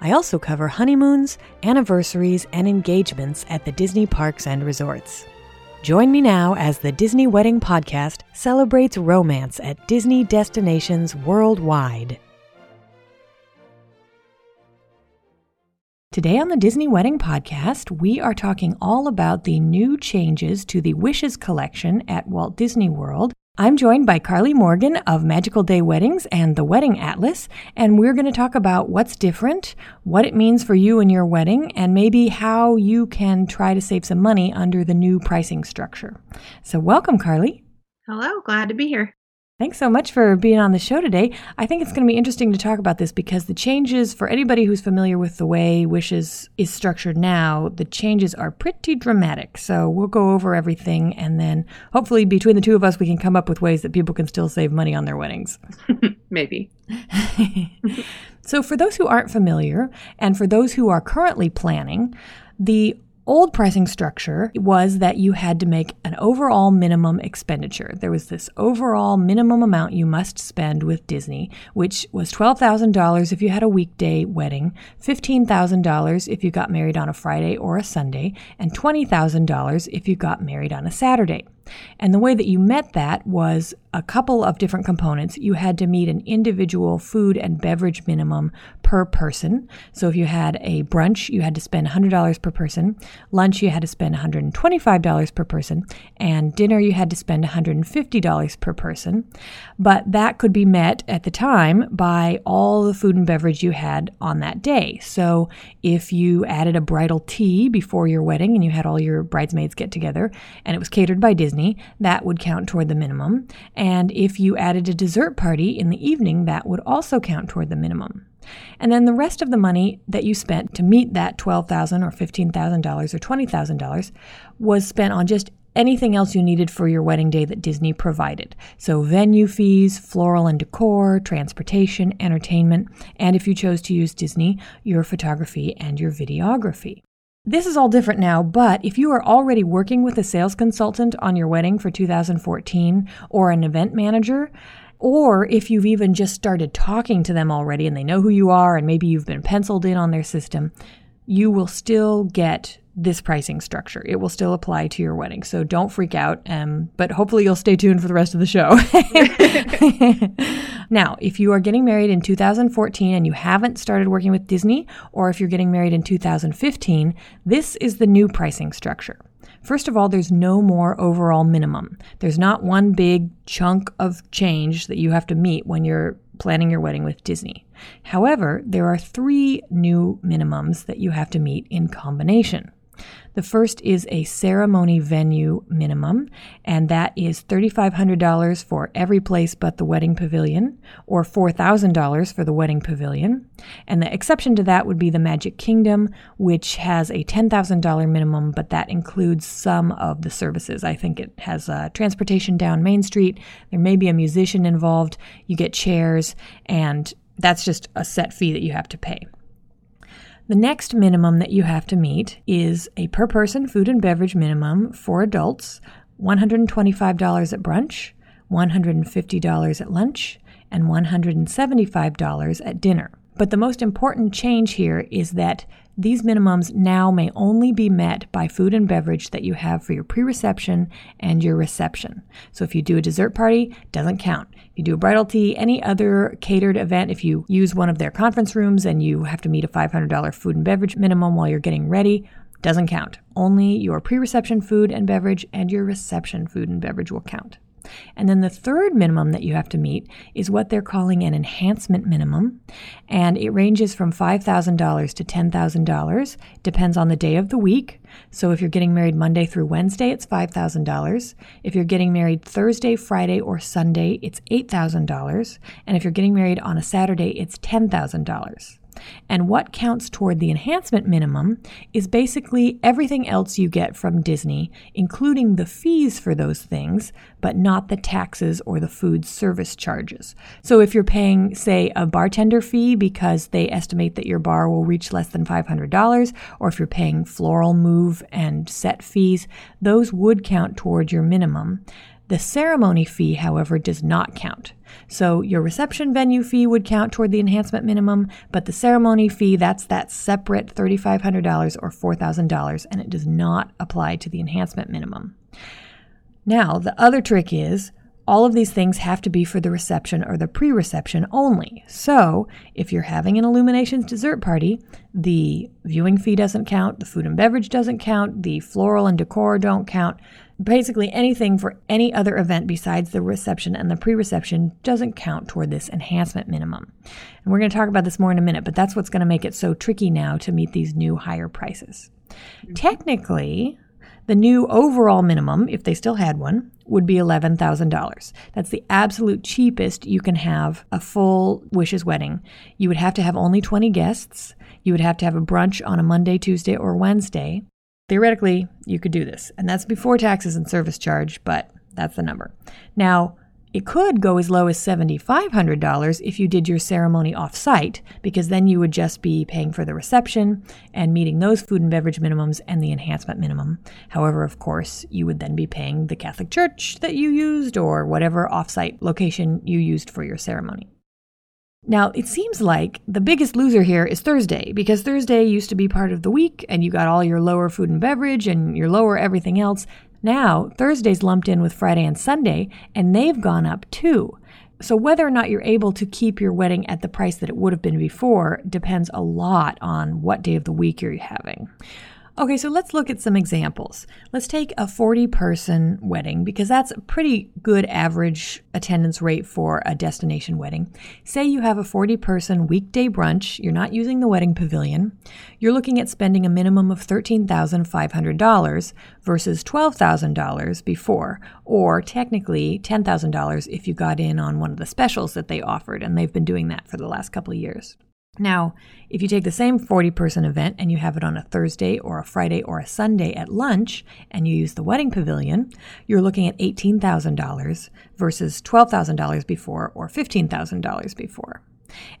I also cover honeymoons, anniversaries, and engagements at the Disney parks and resorts. Join me now as the Disney Wedding Podcast celebrates romance at Disney destinations worldwide. Today on the Disney Wedding Podcast, we are talking all about the new changes to the Wishes Collection at Walt Disney World. I'm joined by Carly Morgan of Magical Day Weddings and the Wedding Atlas, and we're going to talk about what's different, what it means for you and your wedding, and maybe how you can try to save some money under the new pricing structure. So welcome, Carly. Hello, glad to be here. Thanks so much for being on the show today. I think it's going to be interesting to talk about this because the changes, for anybody who's familiar with the way Wishes is structured now, the changes are pretty dramatic. So we'll go over everything, and then hopefully between the two of us, we can come up with ways that people can still save money on their weddings. Maybe. So for those who aren't familiar, and for those who are currently planning, the old pricing structure was that you had to make an overall minimum expenditure. There was this overall minimum amount you must spend with Disney, which was $12,000 if you had a weekday wedding, $15,000 if you got married on a Friday or a Sunday, and $20,000 if you got married on a Saturday. And the way that you met that was a couple of different components. You had to meet an individual food and beverage minimum per person. So if you had a brunch, you had to spend $100 per person. Lunch, you had to spend $125 per person. And dinner, you had to spend $150 per person. But that could be met at the time by all the food and beverage you had on that day. So if you added a bridal tea before your wedding and you had all your bridesmaids get together and it was catered by Disney, that would count toward the minimum. And if you added a dessert party in the evening, that would also count toward the minimum. And then the rest of the money that you spent to meet that $12,000 or $15,000 or $20,000 was spent on just anything else you needed for your wedding day that Disney provided. So venue fees, floral and decor, transportation, entertainment, and if you chose to use Disney, your photography and your videography. This is all different now, but if you are already working with a sales consultant on your wedding for 2014 or an event manager, or if you've even just started talking to them already and they know who you are and maybe you've been penciled in on their system, you will still get this pricing structure. It will still apply to your wedding. So don't freak out, but hopefully you'll stay tuned for the rest of the show. Now, if you are getting married in 2014 and you haven't started working with Disney, or if you're getting married in 2015, this is the new pricing structure. First of all, there's no more overall minimum. There's not one big chunk of change that you have to meet when you're planning your wedding with Disney. However, there are three new minimums that you have to meet in combination. The first is a ceremony venue minimum, and that is $3,500 for every place but the Wedding Pavilion, or $4,000 for the Wedding Pavilion. And the exception to that would be the Magic Kingdom, which has a $10,000 minimum, but that includes some of the services. I think it has transportation down Main Street. There may be a musician involved. You get chairs, and that's just a set fee that you have to pay. The next minimum that you have to meet is a per-person food and beverage minimum for adults, $125 at brunch, $150 at lunch, and $175 at dinner. But the most important change here is that these minimums now may only be met by food and beverage that you have for your pre-reception and your reception. So if you do a dessert party, it doesn't count. If you do a bridal tea, any other catered event, if you use one of their conference rooms and you have to meet a $500 food and beverage minimum while you're getting ready, doesn't count. Only your pre-reception food and beverage and your reception food and beverage will count. And then the third minimum that you have to meet is what they're calling an enhancement minimum, and it ranges from $5,000 to $10,000, depends on the day of the week. So if you're getting married Monday through Wednesday, it's $5,000. If you're getting married Thursday, Friday, or Sunday, it's $8,000. And if you're getting married on a Saturday, it's $10,000. And what counts toward the enhancement minimum is basically everything else you get from Disney, including the fees for those things, but not the taxes or the food service charges. So if you're paying, say, a bartender fee because they estimate that your bar will reach less than $500, or if you're paying floral move and set fees, those would count toward your minimum. The ceremony fee, however, does not count. So your reception venue fee would count toward the enhancement minimum, but the ceremony fee, that's that separate $3,500 or $4,000, and it does not apply to the enhancement minimum. Now, the other trick is all of these things have to be for the reception or the pre-reception only. So if you're having an Illuminations dessert party, the viewing fee doesn't count, the food and beverage doesn't count, the floral and decor don't count. Basically anything for any other event besides the reception and the pre-reception doesn't count toward this enhancement minimum. And we're going to talk about this more in a minute, but that's what's going to make it so tricky now to meet these new higher prices. Technically, the new overall minimum, if they still had one, would be $11,000. That's the absolute cheapest you can have a full Wishes wedding. You would have to have only 20 guests. You would have to have a brunch on a Monday, Tuesday, or Wednesday. Theoretically, you could do this. And that's before taxes and service charge, but that's the number. Now, it could go as low as $7,500 if you did your ceremony off-site, because then you would just be paying for the reception and meeting those food and beverage minimums and the enhancement minimum. However, of course, you would then be paying the Catholic Church that you used or whatever off-site location you used for your ceremony. Now, it seems like the biggest loser here is Thursday, because Thursday used to be part of the week and you got all your lower food and beverage and your lower everything else. Now, Thursday's lumped in with Friday and Sunday, and they've gone up too. So whether or not you're able to keep your wedding at the price that it would have been before depends a lot on what day of the week you're having. Okay, so let's look at some examples. Let's take a 40-person wedding, because that's a pretty good average attendance rate for a destination wedding. Say you have a 40-person weekday brunch. You're not using the wedding pavilion. You're looking at spending a minimum of $13,500 versus $12,000 before, or technically $10,000 if you got in on one of the specials that they offered, and they've been doing that for the last couple of years. Now, if you take the same 40-person event and you have it on a Thursday or a Friday or a Sunday at lunch and you use the wedding pavilion, you're looking at $18,000 versus $12,000 before or $15,000 before.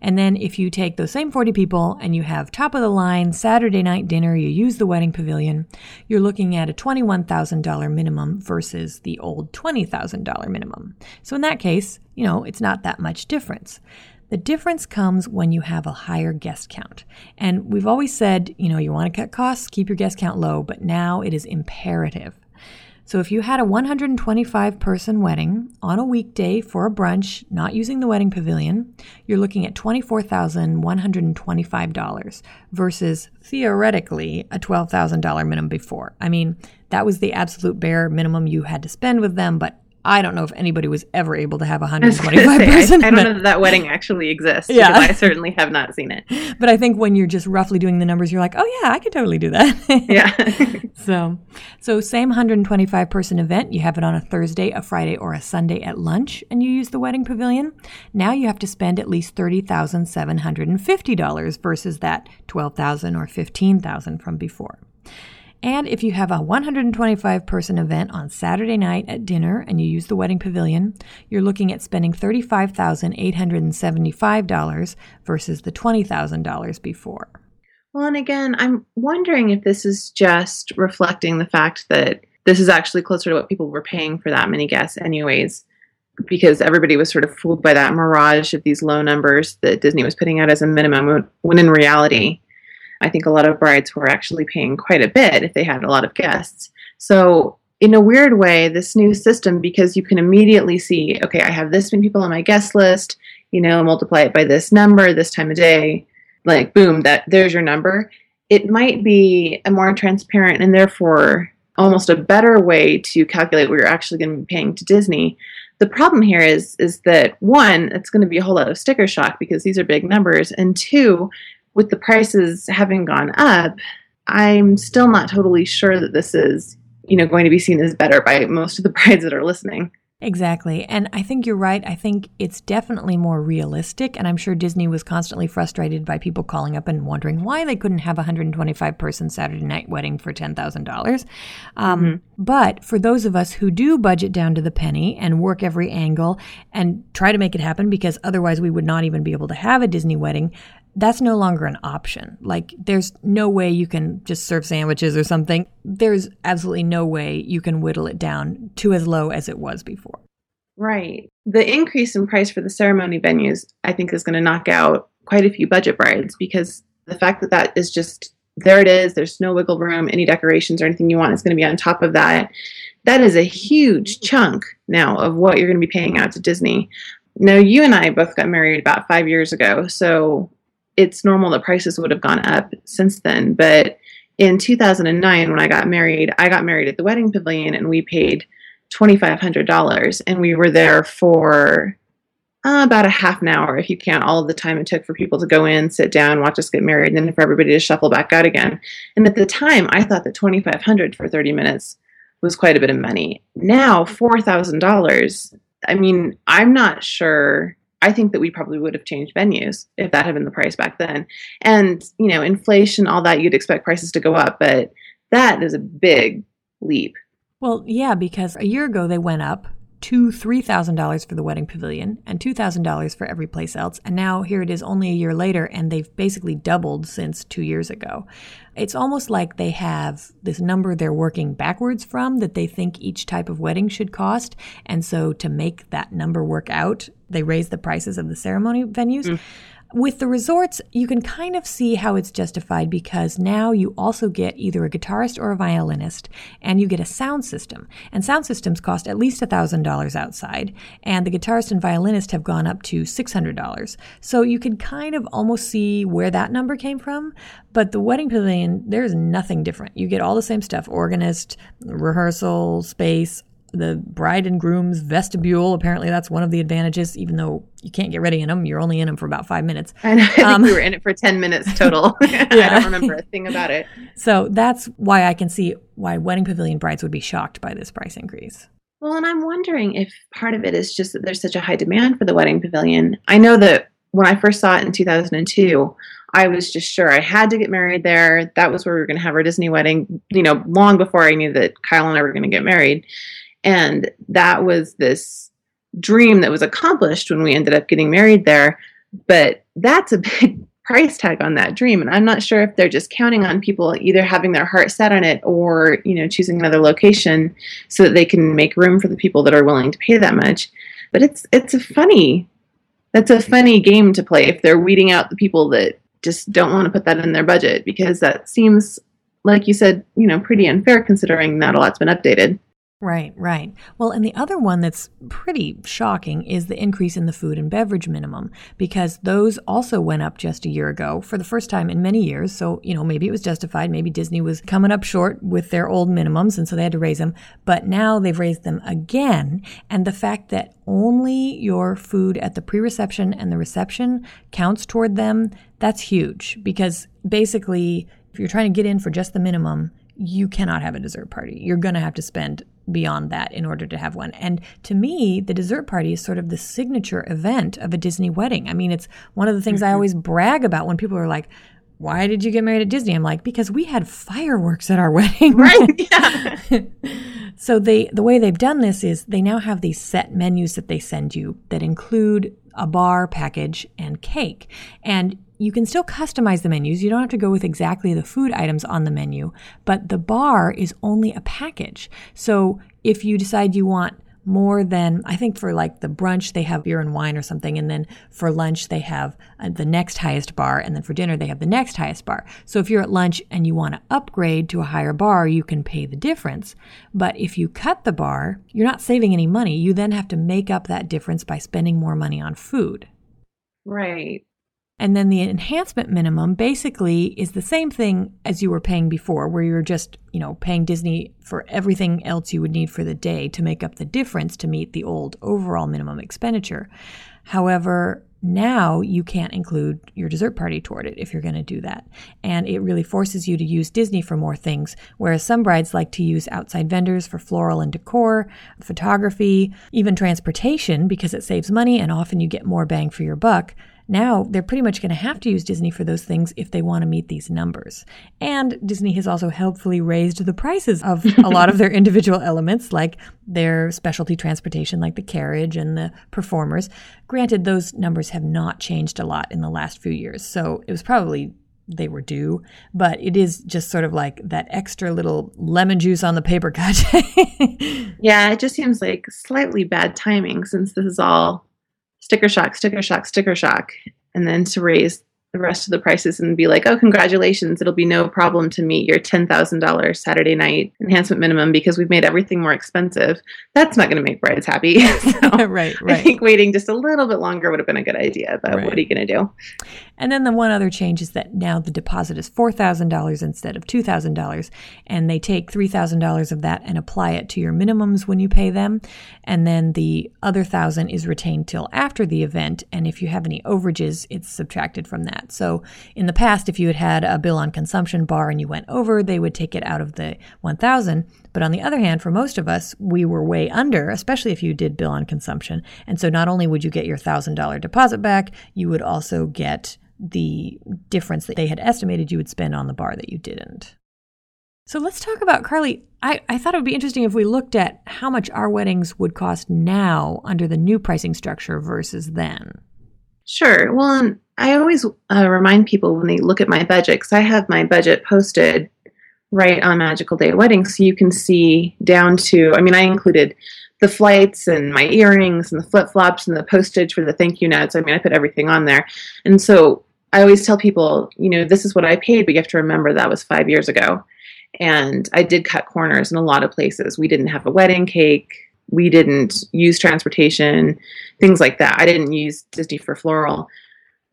And then if you take those same 40 people and you have top-of-the-line Saturday night dinner, you use the wedding pavilion, you're looking at a $21,000 minimum versus the old $20,000 minimum. So in that case, it's not that much difference. The difference comes when you have a higher guest count. And we've always said, you want to cut costs, keep your guest count low, but now it is imperative. So if you had a 125-person wedding on a weekday for a brunch, not using the wedding pavilion, you're looking at $24,125 versus theoretically a $12,000 minimum before. I mean, that was the absolute bare minimum you had to spend with them, but I don't know if anybody was ever able to have a 125-person. I don't know that wedding actually exists. Yeah. Because I certainly have not seen it. But I think when you're just roughly doing the numbers, you're like, oh, yeah, I could totally do that. Yeah. So same 125-person event. You have it on a Thursday, a Friday, or a Sunday at lunch, and you use the wedding pavilion. Now you have to spend at least $30,750 versus that $12,000 or $15,000 from before. And if you have a 125-person event on Saturday night at dinner and you use the wedding pavilion, you're looking at spending $35,875 versus the $20,000 before. Well, and again, I'm wondering if this is just reflecting the fact that this is actually closer to what people were paying for that many guests anyways, because everybody was sort of fooled by that mirage of these low numbers that Disney was putting out as a minimum, when in reality, I think a lot of brides were actually paying quite a bit if they had a lot of guests. So in a weird way, this new system, because you can immediately see, okay, I have this many people on my guest list, multiply it by this number, this time of day, like boom, there's your number. It might be a more transparent and therefore almost a better way to calculate what you're actually going to be paying to Disney. The problem here is that one, it's going to be a whole lot of sticker shock because these are big numbers, and two, with the prices having gone up, I'm still not totally sure that this is, going to be seen as better by most of the brides that are listening. Exactly. And I think you're right. I think it's definitely more realistic. And I'm sure Disney was constantly frustrated by people calling up and wondering why they couldn't have a 125-person Saturday night wedding for $10,000. But for those of us who do budget down to the penny and work every angle and try to make it happen, because otherwise we would not even be able to have a Disney wedding, that's no longer an option. Like, there's no way you can just serve sandwiches or something. There's absolutely no way you can whittle it down to as low as it was before. Right. The increase in price for the ceremony venues, I think, is going to knock out quite a few budget brides, because the fact that that is just, there it is, there's no wiggle room, any decorations or anything you want is going to be on top of that. That is a huge chunk now of what you're going to be paying out to Disney. Now, you and I both got married about 5 years ago, so it's normal that prices would have gone up since then. But in 2009, when I got married at the Wedding Pavilion, and we paid $2,500. And we were there for about a half an hour, if you count all of the time it took for people to go in, sit down, watch us get married, and then for everybody to shuffle back out again. And at the time, I thought that $2,500 for 30 minutes was quite a bit of money. Now, $4,000, I mean, I'm not sure. I think that we probably would have changed venues if that had been the price back then. And, you know, inflation, all that, you'd expect prices to go up, but that is a big leap. Well, yeah, because a year ago they went up to $3,000 for the Wedding Pavilion and $2,000 for every place else. And now here it is only a year later, and they've basically doubled since 2 years ago. It's almost like they have this number they're working backwards from that they think each type of wedding should cost. And so to make that number work out, they raise the prices of the ceremony venues. With the resorts, you can kind of see how it's justified, because now you also get either a guitarist or a violinist, and you get a sound system. And sound systems cost at least $1,000 outside, and the guitarist and violinist have gone up to $600. So you can kind of almost see where that number came from. But the Wedding Pavilion, there's nothing different. You get all the same stuff: organist, rehearsal space, the bride and groom's vestibule. Apparently that's one of the advantages, even though you can't get ready in them. You're only in them for about 5 minutes. I know. I think we were in it for 10 minutes total. Yeah. I don't remember a thing about it. So that's why I can see why Wedding Pavilion brides would be shocked by this price increase. Well, and I'm wondering if part of it is just that there's such a high demand for the Wedding Pavilion. I know that when I first saw it in 2002, I was just sure I had to get married there. That was where we were going to have our Disney wedding, you know, long before I knew that Kyle and I were going to get married. And that was this dream that was accomplished when we ended up getting married there. But that's a big price tag on that dream. And I'm not sure if they're just counting on people either having their heart set on it or, you know, choosing another location so that they can make room for the people that are willing to pay that much. But that's a funny game to play if they're weeding out the people that just don't want to put that in their budget, because that seems, like you said, you know, pretty unfair considering not a lot's been updated. Right, right. Well, and the other one that's pretty shocking is the increase in the food and beverage minimum, because those also went up just a year ago for the first time in many years. So, you know, maybe it was justified. Maybe Disney was coming up short with their old minimums, and so they had to raise them. But now they've raised them again. And the fact that only your food at the pre-reception and the reception counts toward them, that's huge, because basically if you're trying to get in for just the minimum, you cannot have a dessert party. You're going to have to spend beyond that in order to have one. And to me, the dessert party is sort of the signature event of a Disney wedding. I mean, it's one of the things I always brag about when people are like, why did you get married at Disney? I'm like, because we had fireworks at our wedding. Right, yeah. So the way they've done this is they now have these set menus that they send you that include a bar package and cake. And you can still customize the menus. You don't have to go with exactly the food items on the menu, but the bar is only a package. So if you decide you want more than, I think for like the brunch, they have beer and wine or something. And then for lunch, they have the next highest bar. And then for dinner, they have the next highest bar. So if you're at lunch and you want to upgrade to a higher bar, you can pay the difference. But if you cut the bar, you're not saving any money. You then have to make up that difference by spending more money on food. Right. And then the enhancement minimum basically is the same thing as you were paying before, where you were just, you know, paying Disney for everything else you would need for the day to make up the difference to meet the old overall minimum expenditure. However, now you can't include your dessert party toward it if you're going to do that. And it really forces you to use Disney for more things, whereas some brides like to use outside vendors for floral and decor, photography, even transportation, because it saves money and often you get more bang for your buck. Now they're pretty much going to have to use Disney for those things if they want to meet these numbers. And Disney has also helpfully raised the prices of a lot of their individual elements, like their specialty transportation, like the carriage and the performers. Granted, those numbers have not changed a lot in the last few years, so it was probably they were due, but it is just sort of like that extra little lemon juice on the paper cut. Yeah, it just seems like slightly bad timing, since this is all sticker shock, and then to raise the rest of the prices and be like, oh, congratulations, it'll be no problem to meet your $10,000 Saturday night enhancement minimum because we've made everything more expensive. That's not going to make brides happy. So right. I think waiting just a little bit longer would have been a good idea, but What are you going to do? And then the one other change is that now the deposit is $4,000 instead of $2,000, and they take $3,000 of that and apply it to your minimums when you pay them. And then the other $1,000 is retained till after the event, and if you have any overages, it's subtracted from that. So in the past, if you had a bill on consumption bar and you went over, they would take it out of the $1,000. But on the other hand, for most of us, we were way under, especially if you did bill on consumption. And so not only would you get your $1,000 deposit back, you would also get the difference that they had estimated you would spend on the bar that you didn't. So let's talk about, Carly, I thought it would be interesting if we looked at how much our weddings would cost now under the new pricing structure versus then. Sure. Well, I always remind people when they look at my budget, because I have my budget posted right on Magical Day Weddings, so you can see down to, I included the flights and my earrings and the flip-flops and the postage for the thank you notes. I put everything on there. And so I always tell people, this is what I paid, but you have to remember that was 5 years ago. And I did cut corners in a lot of places. We didn't have a wedding cake. We didn't use transportation, things like that. I didn't use Disney for floral.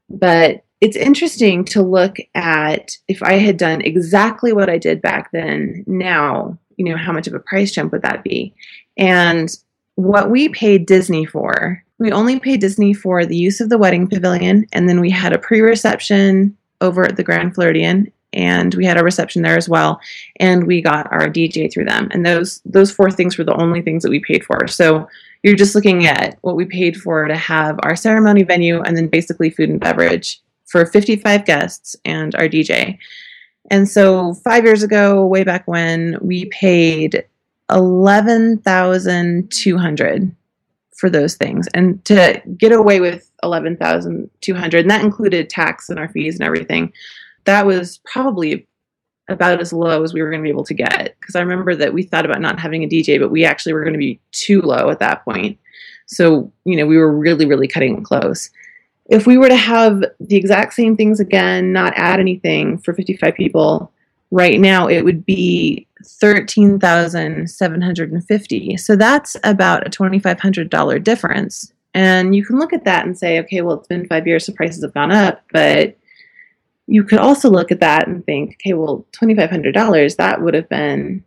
But it's interesting to look at if I had done exactly what I did back then, now, how much of a price jump would that be? And what we paid Disney for, we only paid Disney for the use of the wedding pavilion, and then we had a pre-reception over at the Grand Floridian, and we had a reception there as well, and we got our DJ through them. And those four things were the only things that we paid for. So you're just looking at what we paid for to have our ceremony venue and then basically food and beverage for 55 guests and our DJ. And so 5 years ago, way back when, we paid $11,200 for those things. And to get away with $11,200, and that included tax and our fees and everything, that was probably about as low as we were going to be able to get, because I remember that we thought about not having a DJ, but we actually were going to be too low at that point. So, we were really, really cutting it close. If we were to have the exact same things again, not add anything for 55 people, right now it would be $13,750. So that's about a $2,500 difference. And you can look at that and say, okay, well, it's been 5 years, so prices have gone up, but you could also look at that and think, okay, well, $2,500, that would have been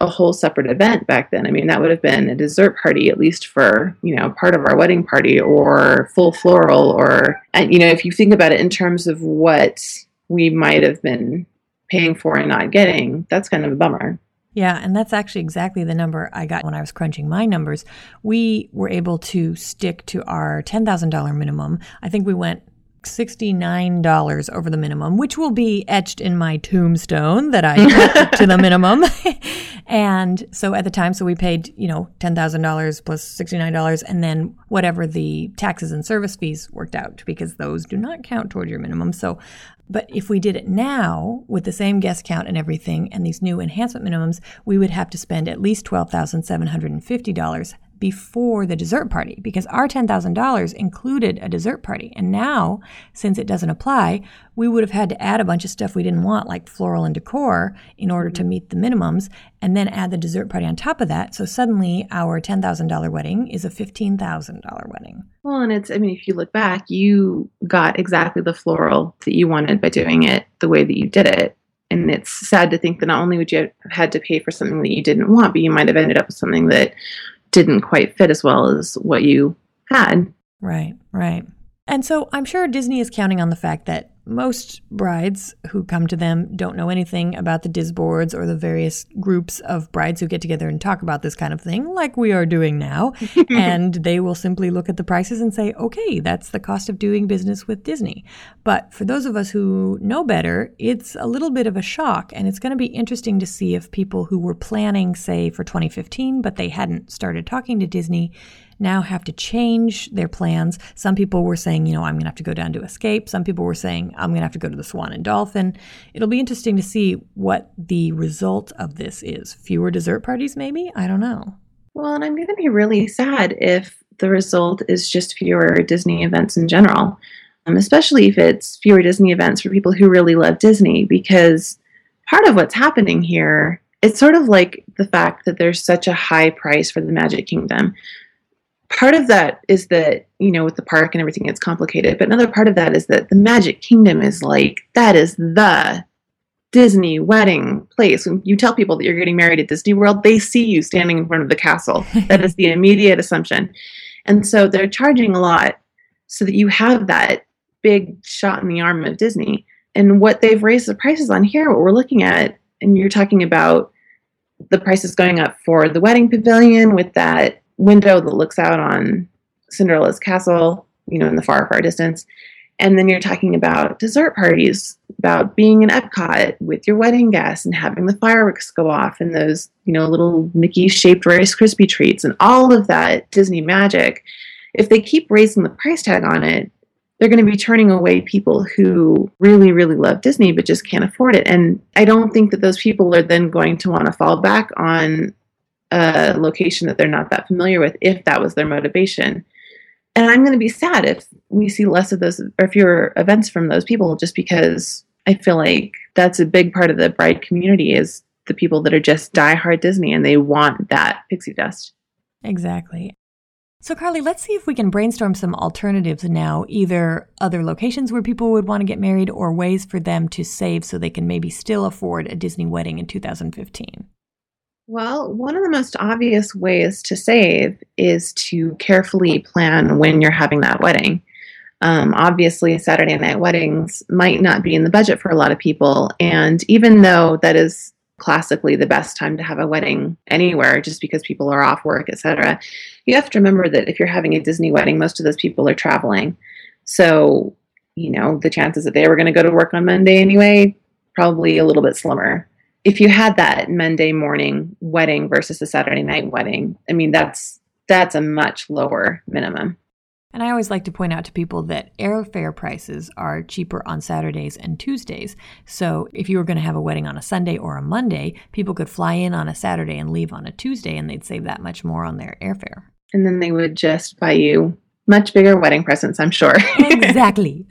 a whole separate event back then. That would have been a dessert party, at least for, part of our wedding party, or full floral, or, if you think about it in terms of what we might have been paying for and not getting, that's kind of a bummer. Yeah, and that's actually exactly the number I got when I was crunching my numbers. We were able to stick to our $10,000 minimum. I think we went $69 over the minimum, which will be etched in my tombstone that I cut to the minimum. And so at the time, so we paid, $10,000 plus $69, and then whatever the taxes and service fees worked out, because those do not count toward your minimum. So, but if we did it now with the same guest count and everything and these new enhancement minimums, we would have to spend at least $12,750 before the dessert party, because our $10,000 included a dessert party. And now, since it doesn't apply, we would have had to add a bunch of stuff we didn't want, like floral and decor, in order to meet the minimums, and then add the dessert party on top of that. So suddenly our $10,000 wedding is a $15,000 wedding. Well, and it's, if you look back, you got exactly the floral that you wanted by doing it the way that you did it. And it's sad to think that not only would you have had to pay for something that you didn't want, but you might have ended up with something that didn't quite fit as well as what you had. Right. And so I'm sure Disney is counting on the fact that most brides who come to them don't know anything about the Diz boards or the various groups of brides who get together and talk about this kind of thing, like we are doing now. And they will simply look at the prices and say, okay, that's the cost of doing business with Disney. But for those of us who know better, it's a little bit of a shock. And it's going to be interesting to see if people who were planning, say, for 2015, but they hadn't started talking to Disney, now have to change their plans. Some people were saying, you know, I'm going to have to go down to Escape. Some people were saying, I'm going to have to go to the Swan and Dolphin. It'll be interesting to see what the result of this is. Fewer dessert parties, maybe? I don't know. Well, and I'm going to be really sad if the result is just fewer Disney events in general, especially if it's fewer Disney events for people who really love Disney, because part of what's happening here, it's sort of like the fact that there's such a high price for the Magic Kingdom. Part of that is that, you know, with the park and everything, it's complicated. But another part of that is that the Magic Kingdom is like, that is the Disney wedding place. When you tell people that you're getting married at Disney World, they see you standing in front of the castle. That is the immediate assumption. And so they're charging a lot so that you have that big shot in the arm of Disney. And what they've raised the prices on here, what we're looking at, and you're talking about the prices going up for the Wedding Pavilion with that window that looks out on Cinderella's castle, you know, in the far, far distance. And then you're talking about dessert parties, about being in Epcot with your wedding guests and having the fireworks go off and those, you know, little Mickey-shaped Rice Krispie treats and all of that Disney magic. If they keep raising the price tag on it, they're going to be turning away people who really, really love Disney but just can't afford it. And I don't think that those people are then going to want to fall back on a location that they're not that familiar with, if that was their motivation. And I'm going to be sad if we see less of those or fewer events from those people, just because I feel like that's a big part of the bride community is the people that are just diehard Disney and they want that pixie dust. Exactly. So, Carly, let's see if we can brainstorm some alternatives now, either other locations where people would want to get married or ways for them to save so they can maybe still afford a Disney wedding in 2015. Well, one of the most obvious ways to save is to carefully plan when you're having that wedding. Obviously, Saturday night weddings might not be in the budget for a lot of people. And even though that is classically the best time to have a wedding anywhere, just because people are off work, etc., you have to remember that if you're having a Disney wedding, most of those people are traveling. So, you know, the chances that they were going to go to work on Monday anyway, probably a little bit slimmer. If you had that Monday morning wedding versus a Saturday night wedding, I mean, that's a much lower minimum. And I always like to point out to people that airfare prices are cheaper on Saturdays and Tuesdays. So if you were going to have a wedding on a Sunday or a Monday, people could fly in on a Saturday and leave on a Tuesday, and they'd save that much more on their airfare. And then they would just buy you much bigger wedding presents, I'm sure. Exactly.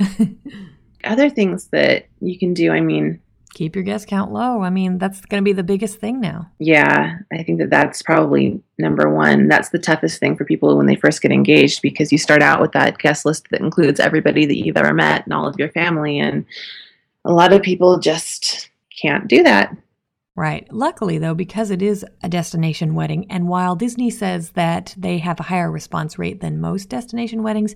Other things that you can do, I mean, keep your guest count low. I mean, that's going to be the biggest thing now. Yeah, I think that that's probably number one. That's the toughest thing for people when they first get engaged, because you start out with that guest list that includes everybody that you've ever met and all of your family. And a lot of people just can't do that. Right. Luckily, though, because it is a destination wedding, and while Disney says that they have a higher response rate than most destination weddings,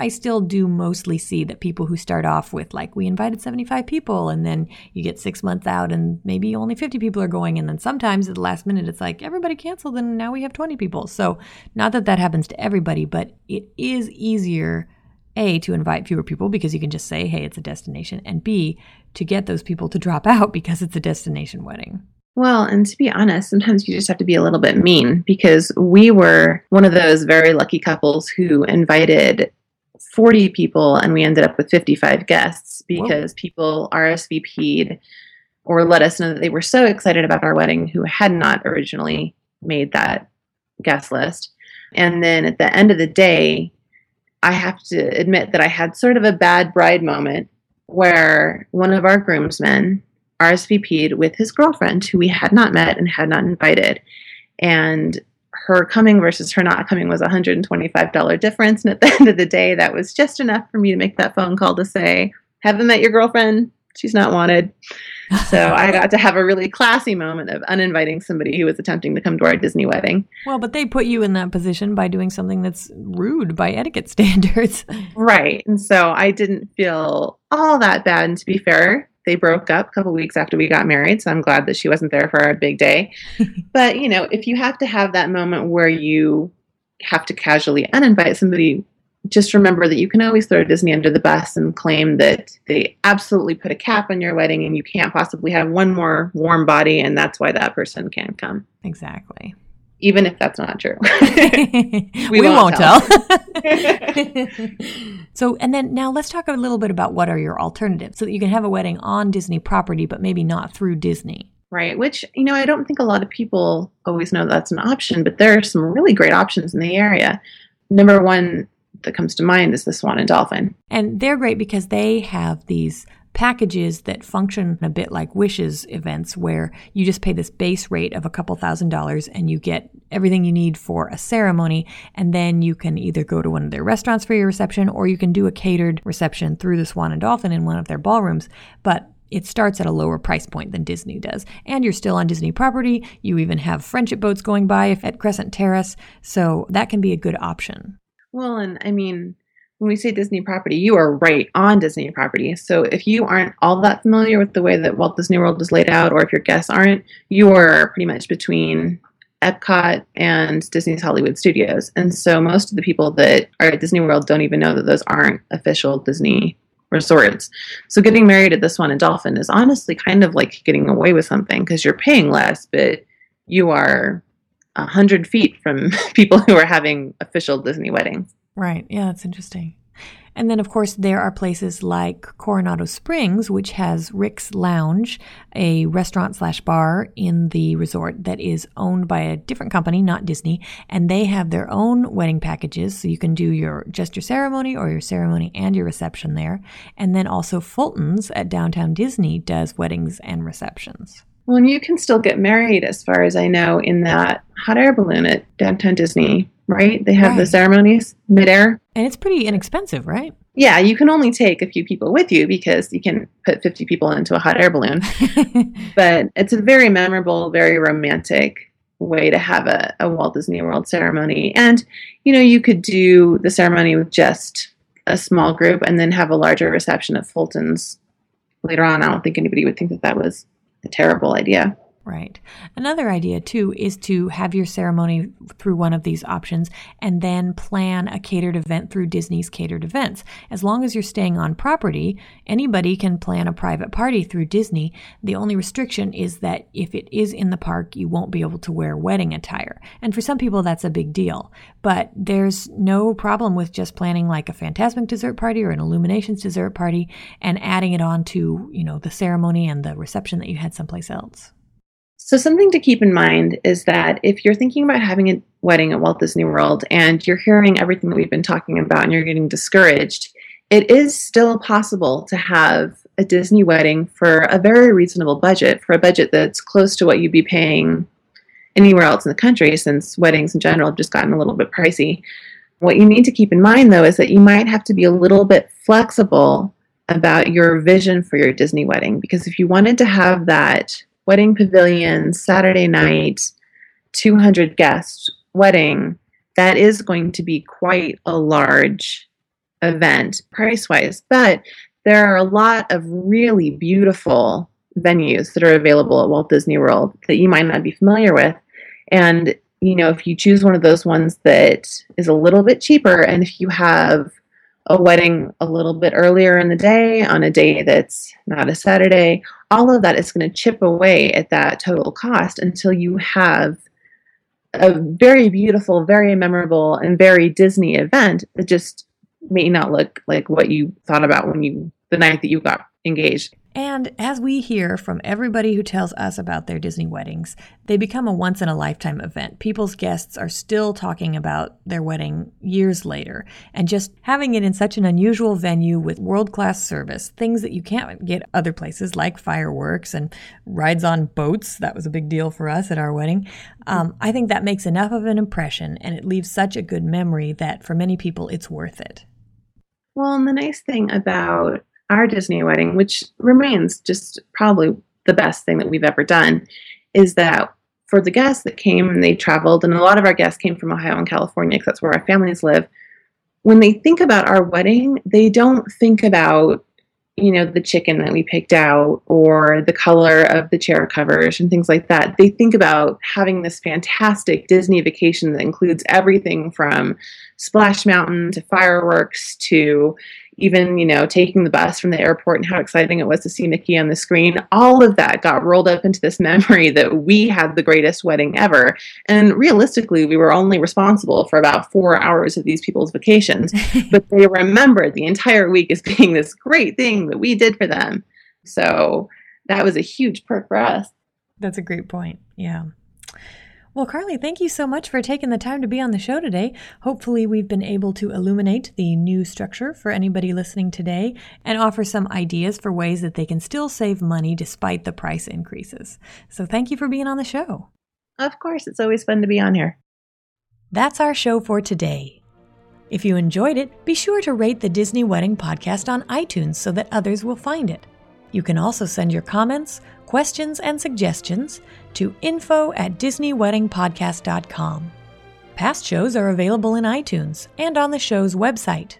I still do mostly see that people who start off with, like, we invited 75 people, and then you get 6 months out and maybe only 50 people are going. And then sometimes at the last minute, it's like, everybody canceled and now we have 20 people. So not that that happens to everybody, but it is easier, A, to invite fewer people because you can just say, hey, it's a destination, and B, to get those people to drop out because it's a destination wedding. Well, and to be honest, sometimes you just have to be a little bit mean, because we were one of those very lucky couples who invited 40 people and we ended up with 55 guests because people RSVP'd or let us know that they were so excited about our wedding who had not originally made that guest list. And then at the end of the day, I have to admit that I had sort of a bad bride moment where one of our groomsmen RSVP'd with his girlfriend who we had not met and had not invited. And her coming versus her not coming was a $125 difference. And at the end of the day, that was just enough for me to make that phone call to say, haven't met your girlfriend, she's not wanted. So I got to have a really classy moment of uninviting somebody who was attempting to come to our Disney wedding. Well, but they put you in that position by doing something that's rude by etiquette standards. Right. And so I didn't feel all that bad. And to be fair, they broke up a couple weeks after we got married. So I'm glad that she wasn't there for our big day. But, you know, if you have to have that moment where you have to casually uninvite somebody, just remember that you can always throw Disney under the bus and claim that they absolutely put a cap on your wedding and you can't possibly have one more warm body, and that's why that person can't come. Exactly. Even if that's not true. we won't tell. So, and then now let's talk a little bit about what are your alternatives so that you can have a wedding on Disney property, but maybe not through Disney. Right, which, you know, I don't think a lot of people always know that's an option, but there are some really great options in the area. Number one that comes to mind is the Swan and Dolphin. And they're great because they have these packages that function a bit like Wishes events where you just pay this base rate of a couple $1,000 and you get everything you need for a ceremony. And then you can either go to one of their restaurants for your reception, or you can do a catered reception through the Swan and Dolphin in one of their ballrooms. But it starts at a lower price point than Disney does. And you're still on Disney property. You even have friendship boats going by at Crescent Terrace. So that can be a good option. Well, and I mean, when we say Disney property, you are right on Disney property. So if you aren't all that familiar with the way that Walt Disney World is laid out, or if your guests aren't, you are pretty much between Epcot and Disney's Hollywood Studios. And so most of the people that are at Disney World don't even know that those aren't official Disney resorts. So getting married at the Swan and Dolphin is honestly kind of like getting away with something because you're paying less, but you are 100 feet from people who are having official Disney weddings. Right. Yeah, that's interesting. And then, of course, there are places like Coronado Springs, which has Rick's Lounge, a restaurant/bar in the resort that is owned by a different company, not Disney, and they have their own wedding packages. So you can do just your ceremony or your ceremony and your reception there. And then also Fulton's at Downtown Disney does weddings and receptions. Well, and you can still get married, as far as I know, in that hot air balloon at Downtown Disney, right? They have the ceremonies midair. And it's pretty inexpensive, right? Yeah, you can only take a few people with you because you can put 50 people into a hot air balloon. But it's a very memorable, very romantic way to have a Walt Disney World ceremony. And, you know, you could do the ceremony with just a small group and then have a larger reception at Fulton's later on. I don't think anybody would think that was a terrible idea. Right. Another idea, too, is to have your ceremony through one of these options and then plan a catered event through Disney's catered events. As long as you're staying on property, anybody can plan a private party through Disney. The only restriction is that if it is in the park, you won't be able to wear wedding attire. And for some people, that's a big deal. But there's no problem with just planning like a Fantasmic dessert party or an Illuminations dessert party and adding it on to, you know, the ceremony and the reception that you had someplace else. So something to keep in mind is that if you're thinking about having a wedding at Walt Disney World and you're hearing everything that we've been talking about and you're getting discouraged, it is still possible to have a Disney wedding for a very reasonable budget, for a budget that's close to what you'd be paying anywhere else in the country, since weddings in general have just gotten a little bit pricey. What you need to keep in mind, though, is that you might have to be a little bit flexible about your vision for your Disney wedding, because if you wanted to have that Wedding Pavilion, Saturday night, 200 guest wedding, that is going to be quite a large event price-wise. But there are a lot of really beautiful venues that are available at Walt Disney World that you might not be familiar with. And, you know, if you choose one of those ones that is a little bit cheaper, and if you have a wedding a little bit earlier in the day, on a day that's not a Saturday, all of that is going to chip away at that total cost until you have a very beautiful, very memorable, and very Disney event that just may not look like what you thought about when the night that you got engaged. And as we hear from everybody who tells us about their Disney weddings, they become a once-in-a-lifetime event. People's guests are still talking about their wedding years later. And just having it in such an unusual venue with world-class service, things that you can't get other places, like fireworks and rides on boats. That was a big deal for us at our wedding. I think that makes enough of an impression, and it leaves such a good memory that for many people, it's worth it. Well, and the nice thing about our Disney wedding, which remains just probably the best thing that we've ever done, is that for the guests that came and they traveled, and a lot of our guests came from Ohio and California because that's where our families live, when they think about our wedding, they don't think about, you know, the chicken that we picked out or the color of the chair covers and things like that. They think about having this fantastic Disney vacation that includes everything from Splash Mountain to fireworks to even, you know, taking the bus from the airport and how exciting it was to see Mickey on the screen. All of that got rolled up into this memory that we had the greatest wedding ever. And realistically, we were only responsible for about 4 hours of these people's vacations. But they remembered the entire week as being this great thing that we did for them. So that was a huge perk for us. That's a great point. Yeah. Well, Carly, thank you so much for taking the time to be on the show today. Hopefully we've been able to illuminate the new structure for anybody listening today and offer some ideas for ways that they can still save money despite the price increases. So thank you for being on the show. Of course. It's always fun to be on here. That's our show for today. If you enjoyed it, be sure to rate the Disney Wedding Podcast on iTunes so that others will find it. You can also send your comments, questions, and suggestions to info@disneyweddingpodcast.com. Past shows are available in iTunes and on the show's website.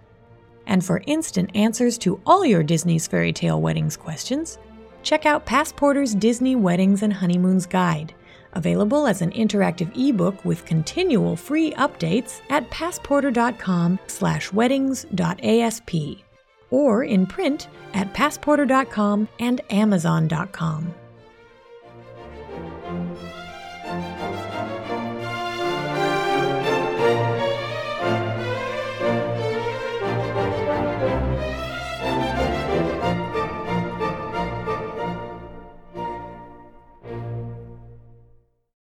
And for instant answers to all your Disney's Fairy Tale Weddings questions, check out Passporter's Disney Weddings and Honeymoons Guide, available as an interactive ebook with continual free updates at passporter.com/weddings.asp. or in print at passporter.com and amazon.com.